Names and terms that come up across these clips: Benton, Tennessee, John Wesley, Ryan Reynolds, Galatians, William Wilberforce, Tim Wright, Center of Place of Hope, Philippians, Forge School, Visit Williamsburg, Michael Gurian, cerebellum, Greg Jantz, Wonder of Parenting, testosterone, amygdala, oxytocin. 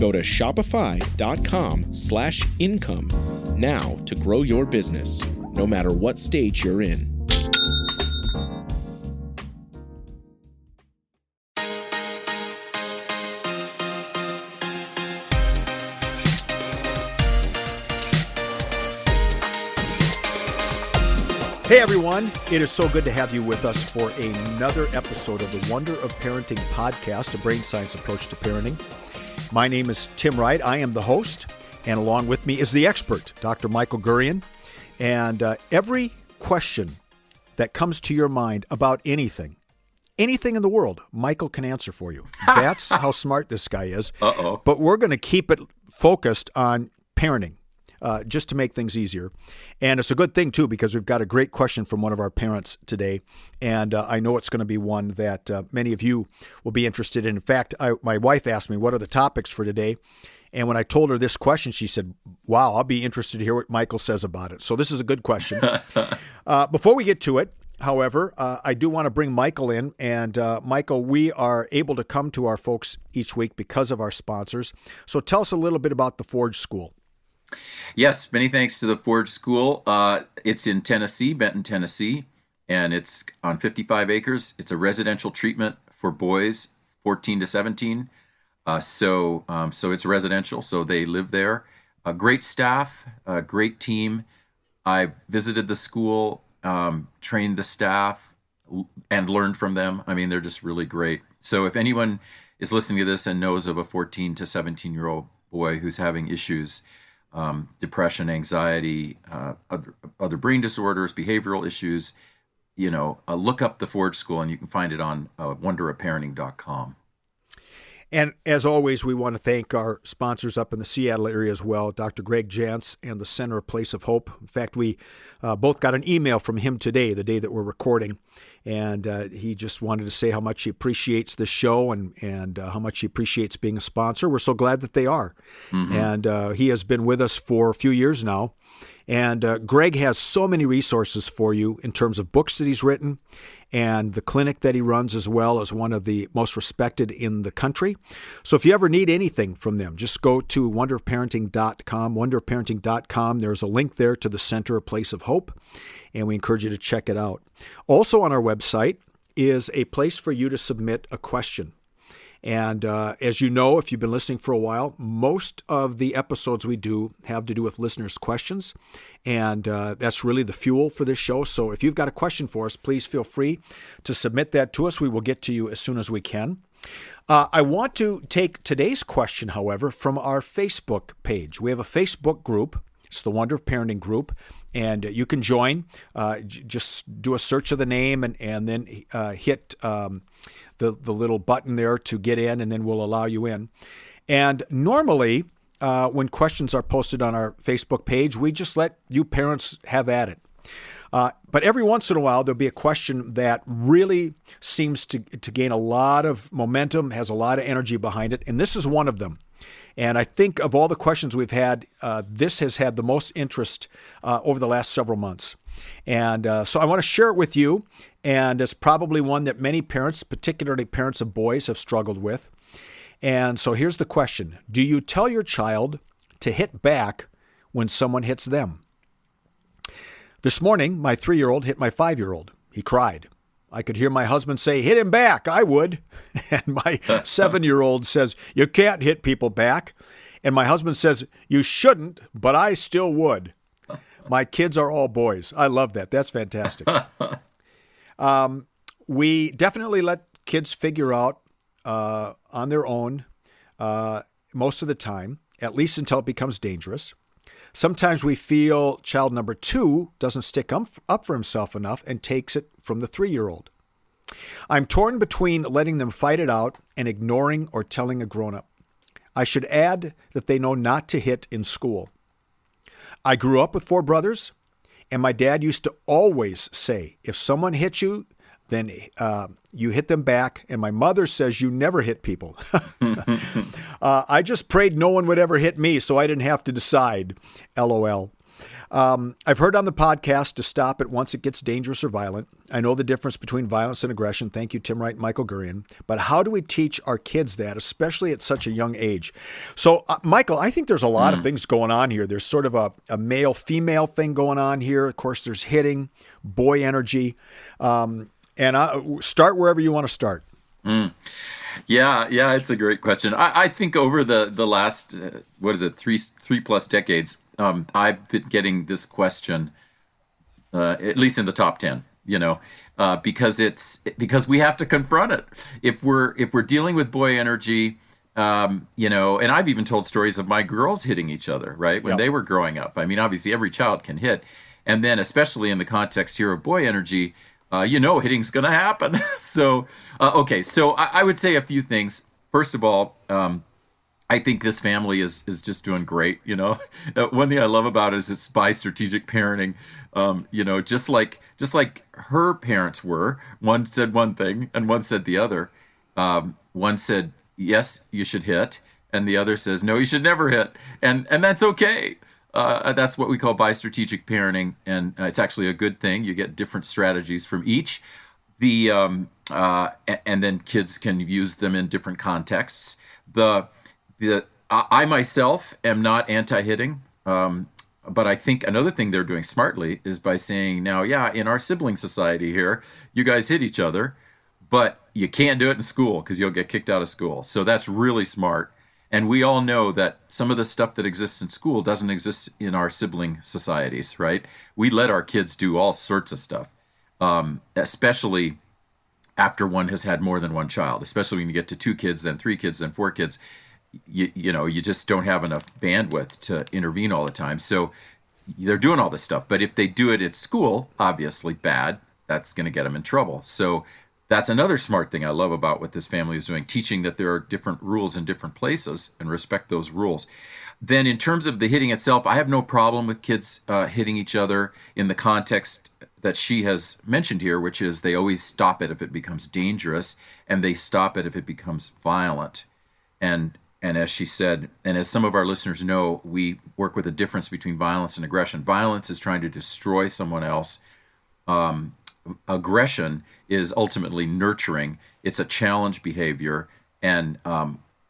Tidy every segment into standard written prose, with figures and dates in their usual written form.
Go to shopify.com/income now to grow your business, no matter what stage you're in. Hey everyone, it is so good to have you with us for another episode of the Wonder of Parenting podcast, a brain science approach to parenting. My name is Tim Wright. I am the host, and along with me is the expert, Dr. Michael Gurian. And every question that comes to your mind about anything in the world, Michael can answer for you. That's how smart this guy is. Uh-oh. But we're going to keep it focused on parenting. Just to make things easier. And it's a good thing, too, because we've got a great question from one of our parents today. And I know it's going to be one that many of you will be interested in. In fact, my wife asked me, what are the topics for today? And when I told her this question, she said, wow, I'll be interested to hear what Michael says about it. So this is a good question. Before we get to it, however, I do want to bring Michael in. And Michael, we are able to come to our folks each week because of our sponsors. So tell us a little bit about the Forge School. Yes, many thanks to the Forge School. It's in Tennessee, Benton, Tennessee, and it's on 55 acres. It's a residential treatment for boys 14 to 17, so it's residential, so they live there. A great staff, a great team. I've visited the school, trained the staff, and learned from them. I mean, they're just really great. So if anyone is listening to this and knows of a 14 to 17-year-old boy who's having issues, depression, anxiety, other brain disorders, behavioral issues, look up the Forge School and you can find it on wonderofparenting.com. And as always, we want to thank our sponsors up in the Seattle area as well, Dr. Greg Jantz and the Center of Place of Hope. In fact, we both got an email from him today, the day that we're recording, and he just wanted to say how much he appreciates this show and how much he appreciates being a sponsor. We're so glad that they are. Mm-hmm. And he has been with us for a few years now. And Greg has so many resources for you in terms of books that he's written, and the clinic that he runs as well is one of the most respected in the country. So if you ever need anything from them, just go to wonderofparenting.com, wonderofparenting.com. There's a link there to the Center of Place of Hope, and we encourage you to check it out. Also on our website is a place for you to submit a question. And as you know, if you've been listening for a while, most of the episodes we do have to do with listeners' questions, and that's really the fuel for this show. So if you've got a question for us, please feel free to submit that to us. We will get to you as soon as we can. I want to take today's question, however, from our Facebook page. We have a Facebook group. It's the Wonder of Parenting group, and you can join. Just do a search of the name and then hit the little button there to get in, and then we'll allow you in. And normally, when questions are posted on our Facebook page, we just let you parents have at it. But every once in a while, there'll be a question that really seems to gain a lot of momentum, has a lot of energy behind it, and this is one of them. And I think of all the questions we've had, this has had the most interest over the last several months. And so I want to share it with you. And it's probably one that many parents, particularly parents of boys, have struggled with. And so here's the question. Do you tell your child to hit back when someone hits them? This morning, my 3-year-old hit my 5-year-old. He cried. I could hear my husband say, hit him back, I would. And my 7-year-old says, you can't hit people back. And my husband says, you shouldn't, but I still would. My kids are all boys. I love that. That's fantastic. We definitely let kids figure out on their own most of the time, at least until it becomes dangerous. Sometimes we feel child number two doesn't stick up for himself enough and takes it from the 3-year-old. I'm torn between letting them fight it out and ignoring or telling a grown-up. I should add that they know not to hit in school. I grew up with 4 brothers, and my dad used to always say, if someone hits you, then you hit them back, and my mother says you never hit people. I just prayed no one would ever hit me, so I didn't have to decide, LOL. I've heard on the podcast to stop it once it gets dangerous or violent. I know the difference between violence and aggression. Thank you, Tim Wright and Michael Gurian. But how do we teach our kids that, especially at such a young age? So, Michael, I think there's a lot of things going on here. There's sort of a male-female thing going on here. Of course, there's hitting, boy energy. And start wherever you want to start. Yeah, it's a great question. I think over the last, 3+ decades, I've been getting this question, at least in the top 10, because we have to confront it. If we're dealing with boy energy, and I've even told stories of my girls hitting each other, right? When they were growing up. I mean, obviously every child can hit. And then especially in the context here of boy energy, hitting's going to happen. So I would say a few things. First of all, I think this family is just doing great. One thing I love about it is it's by strategic parenting. Just like her parents were, one said one thing and one said the other. One said, yes, you should hit. And the other says, no, you should never hit. And that's okay. That's what we call by strategic parenting, and it's actually a good thing. You get different strategies from each. And then kids can use them in different contexts. I myself am not anti-hitting, but I think another thing they're doing smartly is by saying, now, in our sibling society here, you guys hit each other, but you can't do it in school because you'll get kicked out of school. So that's really smart. And we all know that some of the stuff that exists in school doesn't exist in our sibling societies, right? We let our kids do all sorts of stuff, especially after one has had more than one child, especially when you get to 2 kids, then 3 kids, then 4 kids. You just don't have enough bandwidth to intervene all the time. So they're doing all this stuff. But if they do it at school, obviously bad, that's going to get them in trouble. So that's another smart thing I love about what this family is doing, teaching that there are different rules in different places and respect those rules. Then in terms of the hitting itself, I have no problem with kids hitting each other in the context that she has mentioned here, which is they always stop it if it becomes dangerous, and they stop it if it becomes violent. And as she said, and as some of our listeners know, we work with a difference between violence and aggression. Violence is trying to destroy someone else. Aggression is ultimately nurturing. It's a challenge behavior, and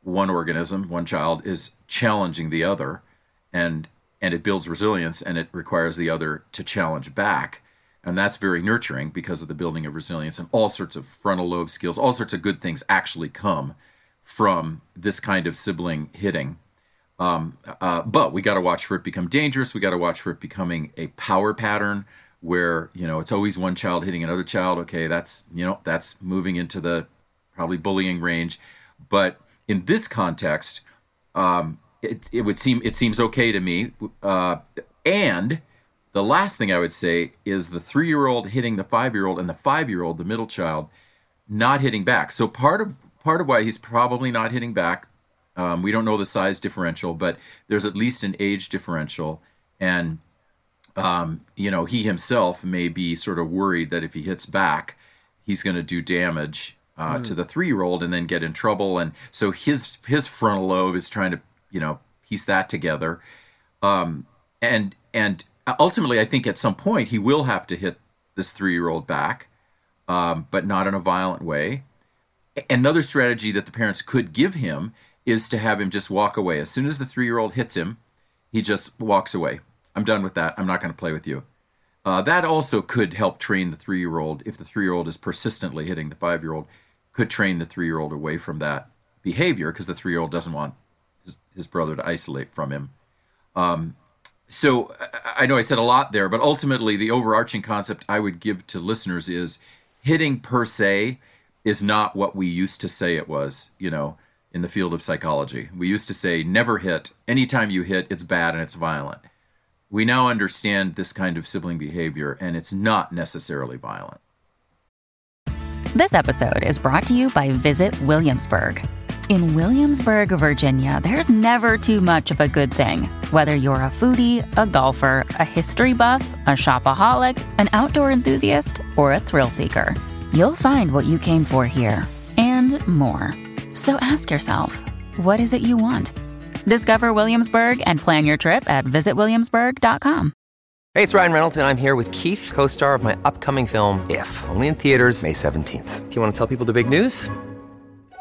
one child is challenging the other, and it builds resilience, and it requires the other to challenge back, and that's very nurturing because of the building of resilience, and all sorts of frontal lobe skills, all sorts of good things actually come from this kind of sibling hitting. But we got to watch for it become dangerous. We got to watch for it becoming a power pattern where, it's always one child hitting another child. Okay, that's moving into the probably bullying range. But in this context, it seems okay to me. And the last thing I would say is the 3-year-old hitting the 5-year-old and the 5-year-old, the middle child, not hitting back. So part of why he's probably not hitting back, we don't know the size differential, but there's at least an age differential. And he himself may be sort of worried that if he hits back, he's going to do damage to the 3-year-old and then get in trouble. And so his frontal lobe is trying to, piece that together. And ultimately, I think at some point he will have to hit this 3-year-old back, but not in a violent way. Another strategy that the parents could give him is to have him just walk away. As soon as the 3-year-old hits him, he just walks away. I'm done with that. I'm not going to play with you. That also could help train the 3-year-old. If the 3-year-old is persistently hitting the 5-year-old, could train the 3-year-old away from that behavior because the 3-year-old doesn't want his brother to isolate from him. So I know I said a lot there, but ultimately the overarching concept I would give to listeners is hitting per se is not what we used to say it was, you know, in the field of psychology. We used to say never hit. Anytime you hit, it's bad and it's violent. We now understand this kind of sibling behavior, and it's not necessarily violent. This episode is brought to you by Visit Williamsburg. In Williamsburg, Virginia, there's never too much of a good thing. Whether you're a foodie, a golfer, a history buff, a shopaholic, an outdoor enthusiast, or a thrill seeker, you'll find what you came for here and more. So ask yourself, what is it you want? Discover Williamsburg and plan your trip at visitwilliamsburg.com. Hey, it's Ryan Reynolds, and I'm here with Keith, co-star of my upcoming film, If, only in theaters May 17th. Do you want to tell people the big news?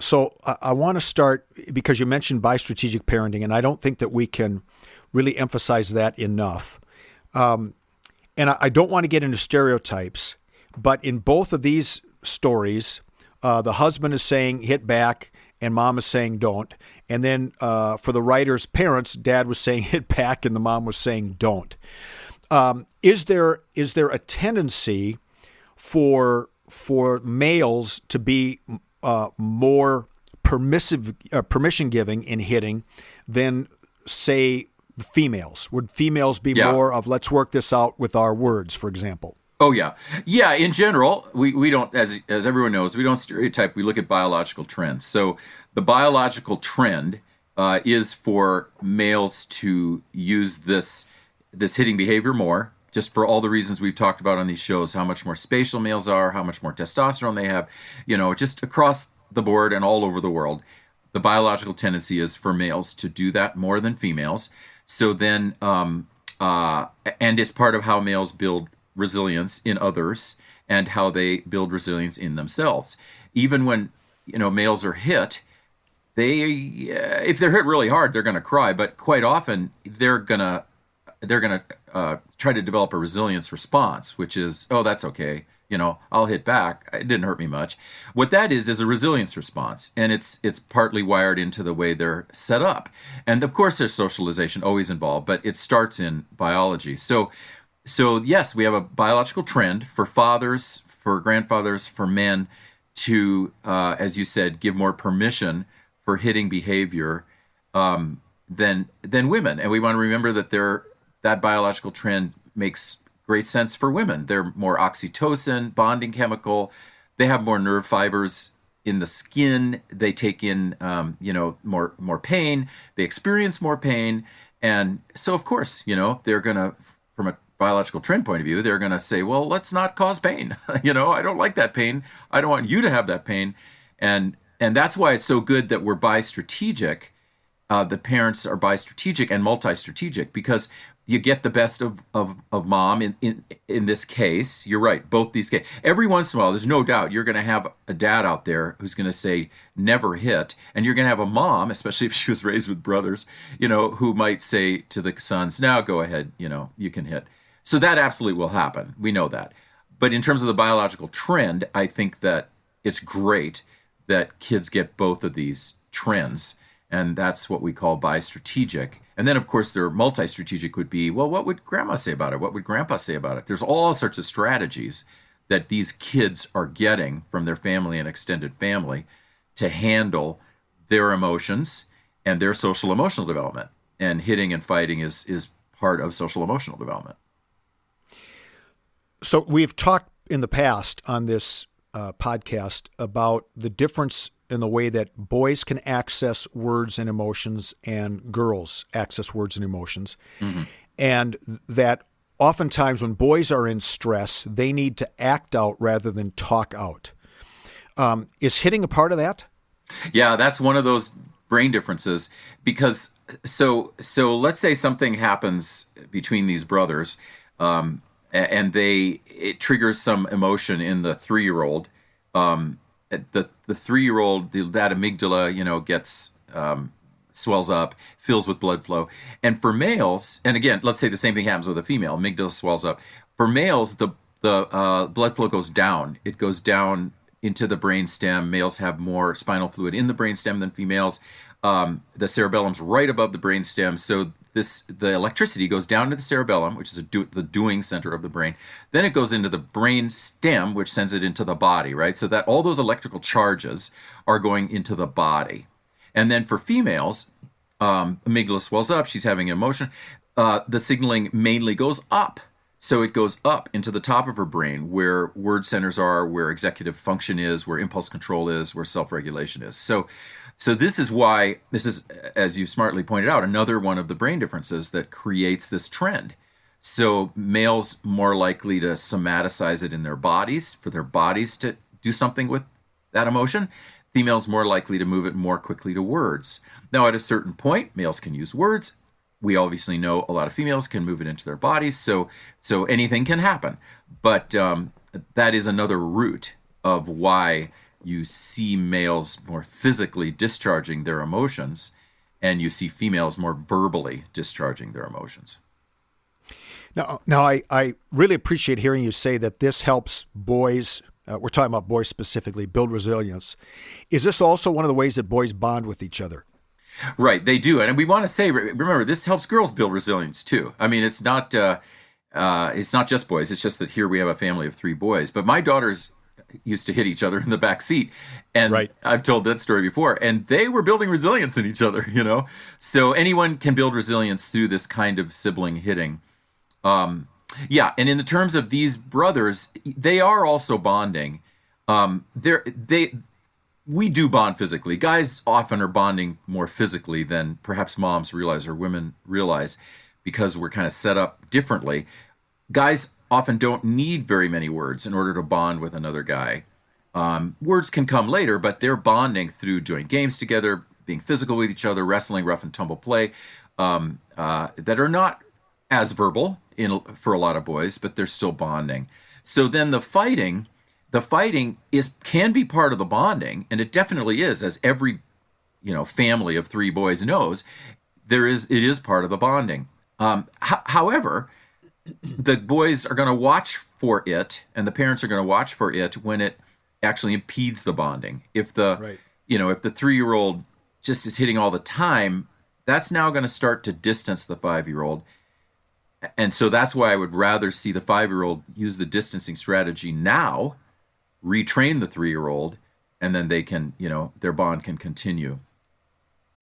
So I want to start, because you mentioned by strategic parenting, and I don't think that we can really emphasize that enough. And I don't want to get into stereotypes, but in both of these stories, the husband is saying hit back and mom is saying don't. And then for the writer's parents, dad was saying hit back and the mom was saying don't. Is there a tendency for males to be more permissive, permission giving in hitting than, say, females? Would females be more of let's work this out with our words, for example? Oh yeah, yeah. In general, we don't, as everyone knows, we don't stereotype. We look at biological trends. So the biological trend is for males to use this hitting behavior more, just for all the reasons we've talked about on these shows, how much more spatial males are, how much more testosterone they have, you know, just across the board and all over the world. The biological tendency is for males to do that more than females. So then, and it's part of how males build resilience in others and how they build resilience in themselves. Even when, you know, males are hit, if they're hit really hard, they're going to cry, but quite often they're going to try to develop a resilience response, which is, oh, that's okay. You know, I'll hit back. It didn't hurt me much. What that is a resilience response. And it's partly wired into the way they're set up. And of course there's socialization always involved, but it starts in biology. So yes, we have a biological trend for fathers, for grandfathers, for men to, as you said, give more permission for hitting behavior, than women. And we want to remember that that biological trend makes great sense for women. They're more oxytocin, bonding chemical. They have more nerve fibers in the skin. They take in, more pain. They experience more pain. And so, of course, you know, they're going to, from a biological trend point of view, they're going to say, well, let's not cause pain. You know, I don't like that pain. I don't want you to have that pain. And that's why it's so good that we're bi-strategic. The parents are bi-strategic and multi-strategic, because you get the best of mom in this case. You're right, both these cases. Every once in a while, there's no doubt you're going to have a dad out there who's going to say, never hit. And you're going to have a mom, especially if she was raised with brothers, you know, who might say to the sons, now go ahead, you know, you can hit. So that absolutely will happen. We know that. But in terms of the biological trend, I think that it's great that kids get both of these trends. And that's what we call bi-strategic. And then, of course, their multi-strategic would be, well, what would grandma say about it? What would grandpa say about it? There's all sorts of strategies that these kids are getting from their family and extended family to handle their emotions and their social emotional development. And hitting and fighting is part of social emotional development. So we've talked in the past on this podcast about the difference in the way that boys can access words and emotions and girls access words and emotions. Mm-hmm. And that oftentimes when boys are in stress, they need to act out rather than talk out. Is hitting a part of that? Yeah, that's one of those brain differences, because so let's say something happens between these brothers, and it triggers some emotion in the 3-year-old, the 3-year-old, that amygdala, gets swells up, fills with blood flow. And for males, and again, let's say the same thing happens with a female, amygdala swells up. For males, the blood flow goes down. It goes down into the brainstem. Males have more spinal fluid in the brainstem than females. The cerebellum's right above the brainstem, so the electricity goes down to the cerebellum, which is the doing center of the brain. Then it goes into the brain stem, which sends it into the body, right? So that all those electrical charges are going into the body. And then for females, amygdala swells up. She's having an emotion. The signaling mainly goes up. So it goes up into the top of her brain where word centers are, where executive function is, where impulse control is, where self-regulation is. So this is why, as you smartly pointed out, another one of the brain differences that creates this trend. So males more likely to somaticize it in their bodies, for their bodies to do something with that emotion. Females more likely to move it more quickly to words. Now, at a certain point, males can use words. We obviously know a lot of females can move it into their bodies, so anything can happen. But that is another root of why you see males more physically discharging their emotions, and you see females more verbally discharging their emotions. Now I really appreciate hearing you say that this helps boys, we're talking about boys specifically, build resilience. Is this also one of the ways that boys bond with each other? Right, they do. And we want to say, remember, this helps girls build resilience too. I mean, it's not just boys. It's just that here we have a family of 3 boys. But my daughters used to hit each other in the back seat. And right. I've told that story before. And they were building resilience in each other, So anyone can build resilience through this kind of sibling hitting. And in the terms of these brothers, they are also bonding. We do bond physically. Guys often are bonding more physically than perhaps moms realize or women realize, because we're kind of set up differently. Guys often don't need very many words in order to bond with another guy. Words can come later, but they're bonding through doing games together, being physical with each other, wrestling, rough and tumble play, that are not as verbal for a lot of boys, but they're still bonding. So then the fighting can be part of the bonding, and it definitely is, as every family of 3 boys knows, it is part of the bonding. However, the boys are going to watch for it, and the parents are going to watch for it when it actually impedes the bonding. If the right. If the 3-year-old just is hitting all the time, that's now going to start to distance the 5-year-old. And so that's why I would rather see the 5-year-old use the distancing strategy now, retrain the 3-year-old, and then they can, their bond can continue.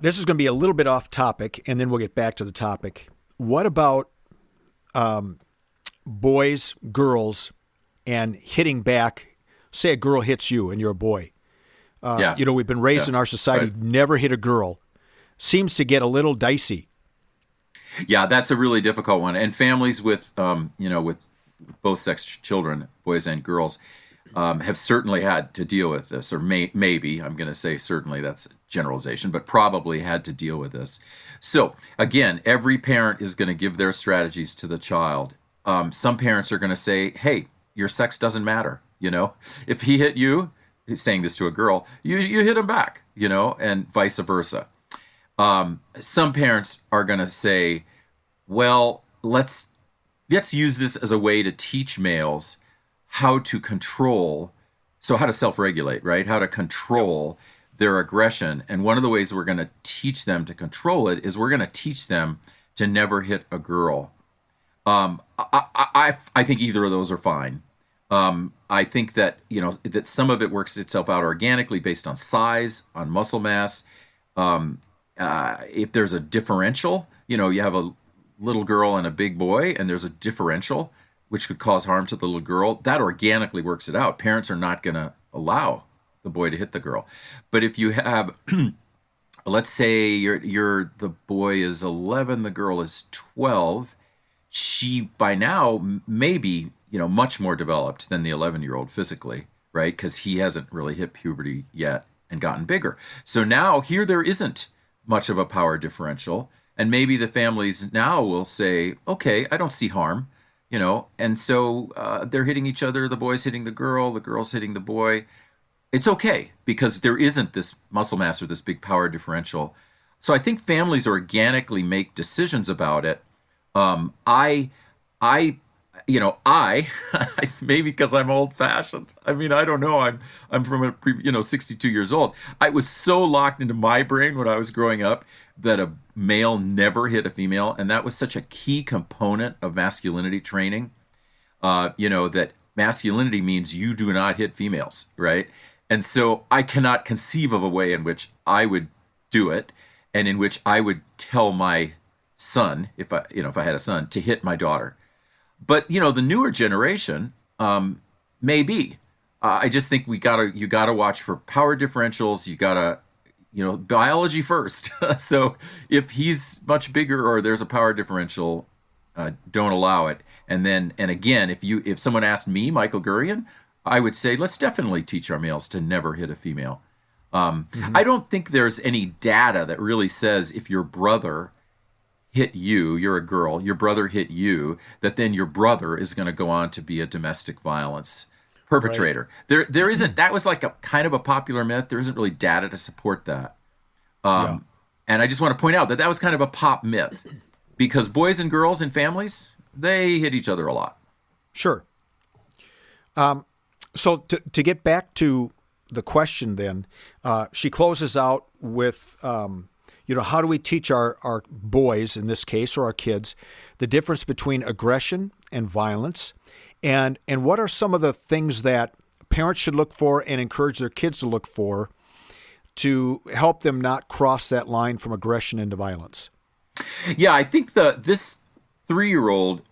This is going to be a little bit off topic, and then we'll get back to the topic. What about boys, girls, and hitting back? Say a girl hits you and you're a boy. We've been raised in our society, right. Never hit a girl. Seems to get a little dicey. Yeah, that's a really difficult one. And families with both sex children, boys and girls, have certainly had to deal with this, or maybe, I'm going to say certainly, that's generalization, but probably had to deal with this. So again, every parent is going to give their strategies to the child. Some parents are going to say, hey, your sex doesn't matter. If he hit you, he's saying this to a girl, you hit him back, and vice versa. Some parents are going to say, well, let's use this as a way to teach males how to control, so how to self-regulate, right? How to control their aggression. And one of the ways we're going to teach them to control it is we're going to teach them to never hit a girl. I think either of those are fine. I think that, you know, that some of it works itself out organically based on size, on muscle mass. If there's a differential, you know, you have a little girl and a big boy, and there's a differential, which could cause harm to the little girl, that organically works it out. Parents are not going to allow the boy to hit the girl. But if you have, let's say you're the boy is 11, the girl is 12, she by now may be, you know, much more developed than the 11-year-old physically, right? Because he hasn't really hit puberty yet and gotten bigger. So now here there isn't much of a power differential. And maybe the families now will say, okay, I don't see harm, you know, and so they're hitting each other. The boy's hitting the girl's hitting the boy. It's okay because there isn't this muscle mass or this big power differential. So I think families organically make decisions about it. I maybe because I'm old fashioned. I mean, I don't know. I'm from 62 years old. I was so locked into my brain when I was growing up that a male never hit a female, and that was such a key component of masculinity training. That masculinity means you do not hit females, right? And so I cannot conceive of a way in which I would do it, and in which I would tell my son, if I had a son, to hit my daughter. But, you know, the newer generation, maybe. I just think you gotta watch for power differentials. You gotta, biology first. So if he's much bigger or there's a power differential, don't allow it. And again, if someone asked me, Michael Gurian, I would say, let's definitely teach our males to never hit a female. I don't think there's any data that really says if your brother hit you, you're a girl, your brother hit you, that then your brother is going to go on to be a domestic violence perpetrator. Right. There isn't, that was like a kind of a popular myth. There isn't really data to support that. And I just want to point out that was kind of a pop myth because boys and girls in families, they hit each other a lot. Sure. So to get back to the question then, she closes out with, how do we teach our boys, in this case, or our kids, the difference between aggression and violence? And what are some of the things that parents should look for and encourage their kids to look for to help them not cross that line from aggression into violence? Yeah, I think this 3-year-old,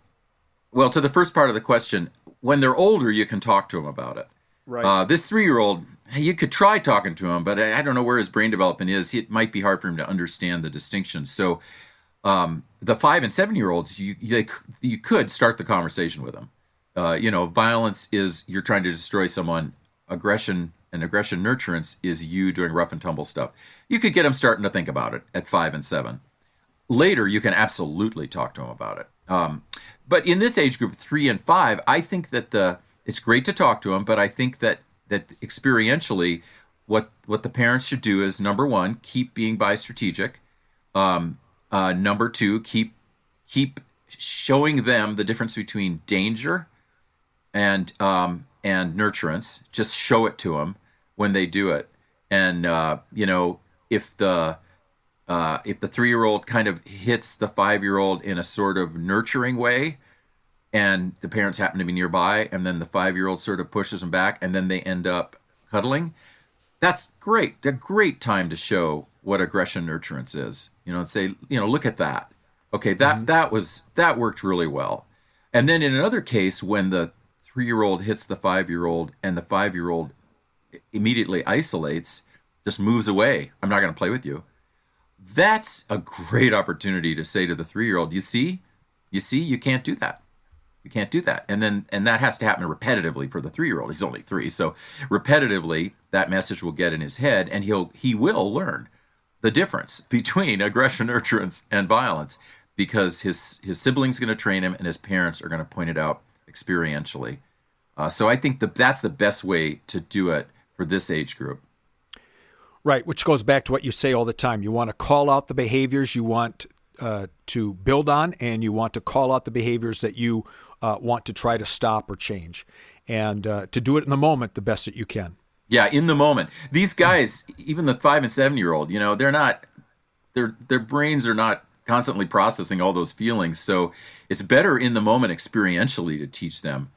well, to the first part of the question, when they're older, you can talk to them about it. Right. This 3-year-old, you could try talking to him, but I don't know where his brain development is. It might be hard for him to understand the distinction. So the 5 and 7-year-olds, you could start the conversation with them. Violence is you're trying to destroy someone. Aggression and aggression nurturance is you doing rough and tumble stuff. You could get them starting to think about it at 5 and 7. Later, you can absolutely talk to them about it. But in this age group, 3 and 5, I think that it's great to talk to them, but I think that experientially, what the parents should do is, number one, keep being bi-strategic. Number two, keep showing them the difference between danger and nurturance. Just show it to them when they do it. And if the 3-year-old kind of hits the 5-year-old in a sort of nurturing way, and the parents happen to be nearby, and then the 5-year-old sort of pushes them back, and then they end up cuddling. That's great. A great time to show what aggression nurturance is, and say, look at that. Okay, that worked really well. And then in another case, when the 3-year-old hits the 5-year-old, and the 5-year-old immediately isolates, just moves away, I'm not going to play with you. That's a great opportunity to say to the 3-year-old, you see, you can't do that. You can't do that. And that has to happen repetitively for the 3-year-old. He's only 3. So repetitively, that message will get in his head, and he will learn the difference between aggression, nurturance, and violence, because his sibling's going to train him, and his parents are going to point it out experientially. So I think that's the best way to do it for this age group. Right, which goes back to what you say all the time. You want to call out the behaviors you want to build on, and you want to call out the behaviors that you want to try to stop or change. and to do it in the moment the best that you can. Yeah, in the moment. These guys, even the 5 and 7 year old, you know, they're not, their brains are not constantly processing all those feelings. So it's better in the moment experientially to teach them.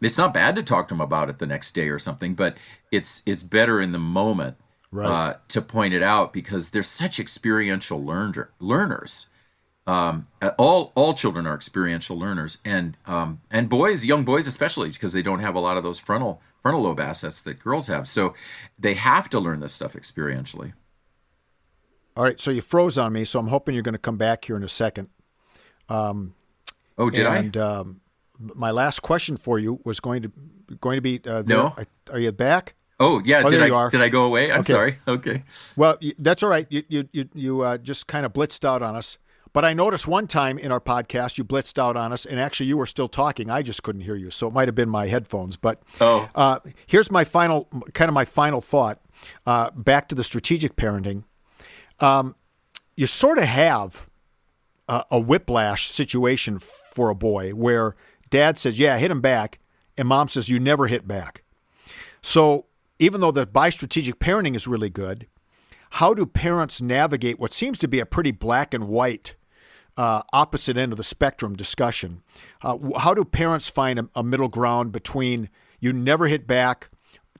It's not bad to talk to them about it the next day or something, but it's better in the moment, right, to point it out, because they're such experiential learners. All children are experiential learners, and boys, young boys especially, because they don't have a lot of those frontal lobe assets that girls have. So they have to learn this stuff experientially. All right, so you froze on me, so I'm hoping you're going to come back here in a second. Did I? My last question for you was going to be no. Are you back? Oh yeah, did I go away? I'm sorry. Okay. Well, that's all right. You just kind of blitzed out on us. But I noticed one time in our podcast you blitzed out on us, and actually you were still talking. I just couldn't hear you, so it might have been my headphones. But here's my final thought. Back to the strategic parenting. You sort of have a whiplash situation for a boy where dad says, yeah, hit him back, and mom says, you never hit back. So even though the by strategic parenting is really good, how do parents navigate what seems to be a pretty black and white opposite end of the spectrum discussion? How do parents find a middle ground between you never hit back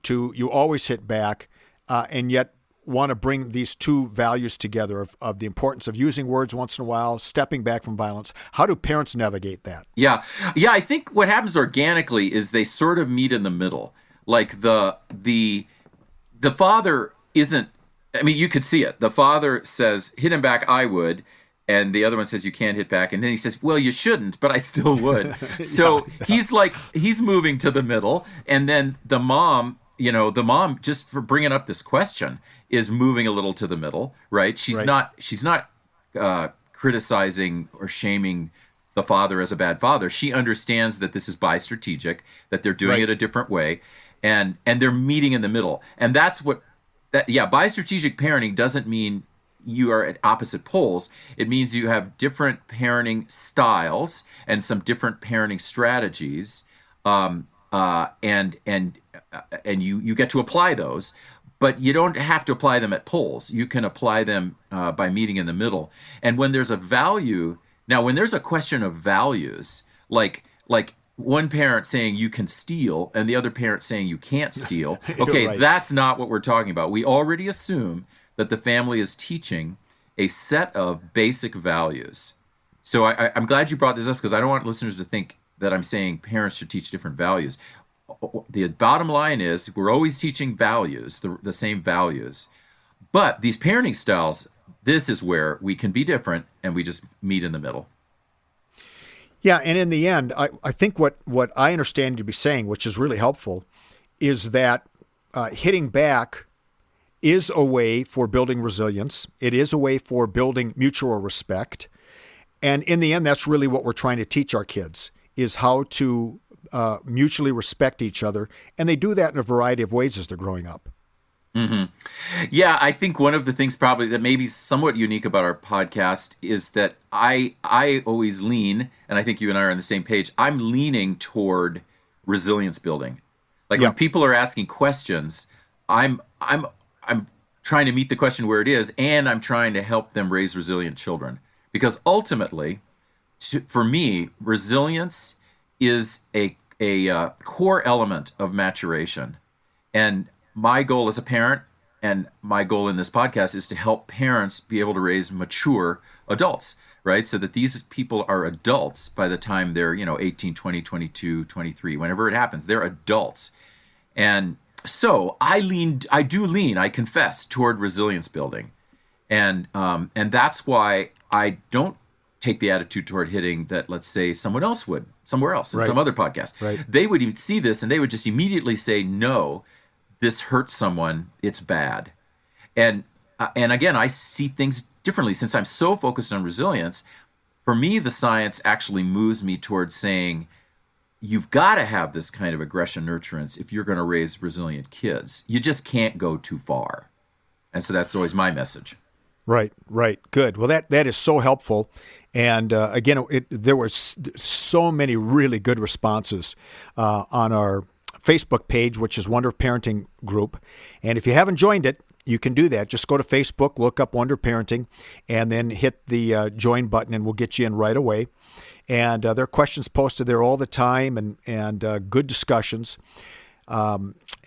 to you always hit back, and yet want to bring these two values together of the importance of using words once in a while, stepping back from violence? How do parents navigate that? Yeah. I think what happens organically is they sort of meet in the middle. Like the father isn't, I mean, you could see it. The father says, hit him back, I would. And the other one says, you can't hit back. And then he says, well, you shouldn't, but I still would. So yeah. He's moving to the middle. And then the mom, you know, just for bringing up this question is moving a little to the middle, right? She's not criticizing or shaming the father as a bad father. She understands that this is bi-strategic, that they're doing it a different way. And they're meeting in the middle. And that's what... bi-strategic parenting doesn't mean you are at opposite poles. It means you have different parenting styles and some different parenting strategies, and you get to apply those, but you don't have to apply them at poles. You can apply them by meeting in the middle. And when there's a value, now when there's a question of values, like one parent saying you can steal and the other parent saying you can't steal. Okay, right. That's not what we're talking about. We already assume that the family is teaching a set of basic values. So I'm glad you brought this up, because I don't want listeners to think that I'm saying parents should teach different values. The bottom line is we're always teaching values, the same values. But these parenting styles, this is where we can be different and we just meet in the middle. Yeah, and in the end, I think what I understand you to be saying, which is really helpful, is that hitting back is a way for building resilience. It is a way for building mutual respect. And in the end, that's really what we're trying to teach our kids, is how to mutually respect each other. And they do that in a variety of ways as they're growing up. Mm-hmm. Yeah, I think one of the things probably that may be somewhat unique about our podcast is that I always lean, and I think you and I are on the same page, I'm leaning toward resilience building. Like when people are asking questions, I'm trying to meet the question where it is, and I'm trying to help them raise resilient children. Because ultimately, for me, resilience is a core element of maturation. And my goal as a parent and my goal in this podcast is to help parents be able to raise mature adults, right? So that these people are adults by the time they're, 18, 20, 22, 23, whenever it happens, they're adults. And so I confess, toward resilience building. And that's why I don't take the attitude toward hitting that, let's say, someone else would, somewhere else, in some other podcast. Right. They would even see this and they would just immediately say, no, this hurts someone, it's bad. And again, I see things differently. Since I'm so focused on resilience, for me, the science actually moves me towards saying, you've got to have this kind of aggression nurturance if you're going to raise resilient kids. You just can't go too far. And so that's always my message. Right. Good. Well, that is so helpful. And again, there were so many really good responses on our Facebook page, which is Wonder of Parenting Group. And if you haven't joined it, you can do that. Just go to Facebook, look up Wonder Parenting, and then hit the join button, and we'll get you in right away. And there are questions posted there all the time, and good discussions.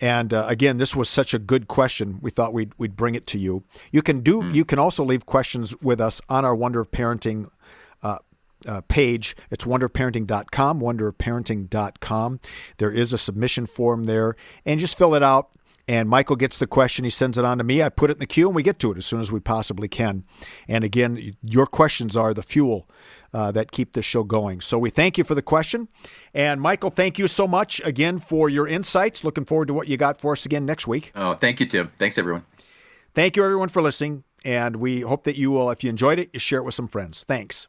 And again, this was such a good question. We thought we'd bring it to you. You can also leave questions with us on our Wonder of Parenting page. It's wonderofparenting.com, wonderofparenting.com. There is a submission form there, and just fill it out. And Michael gets the question. He sends it on to me. I put it in the queue, and we get to it as soon as we possibly can. And again, your questions are the fuel that keep this show going. So we thank you for the question. And Michael, thank you so much again for your insights. Looking forward to what you got for us again next week. Oh, thank you, Tim. Thanks, everyone. Thank you, everyone, for listening. And we hope that you will, if you enjoyed it, you share it with some friends. Thanks.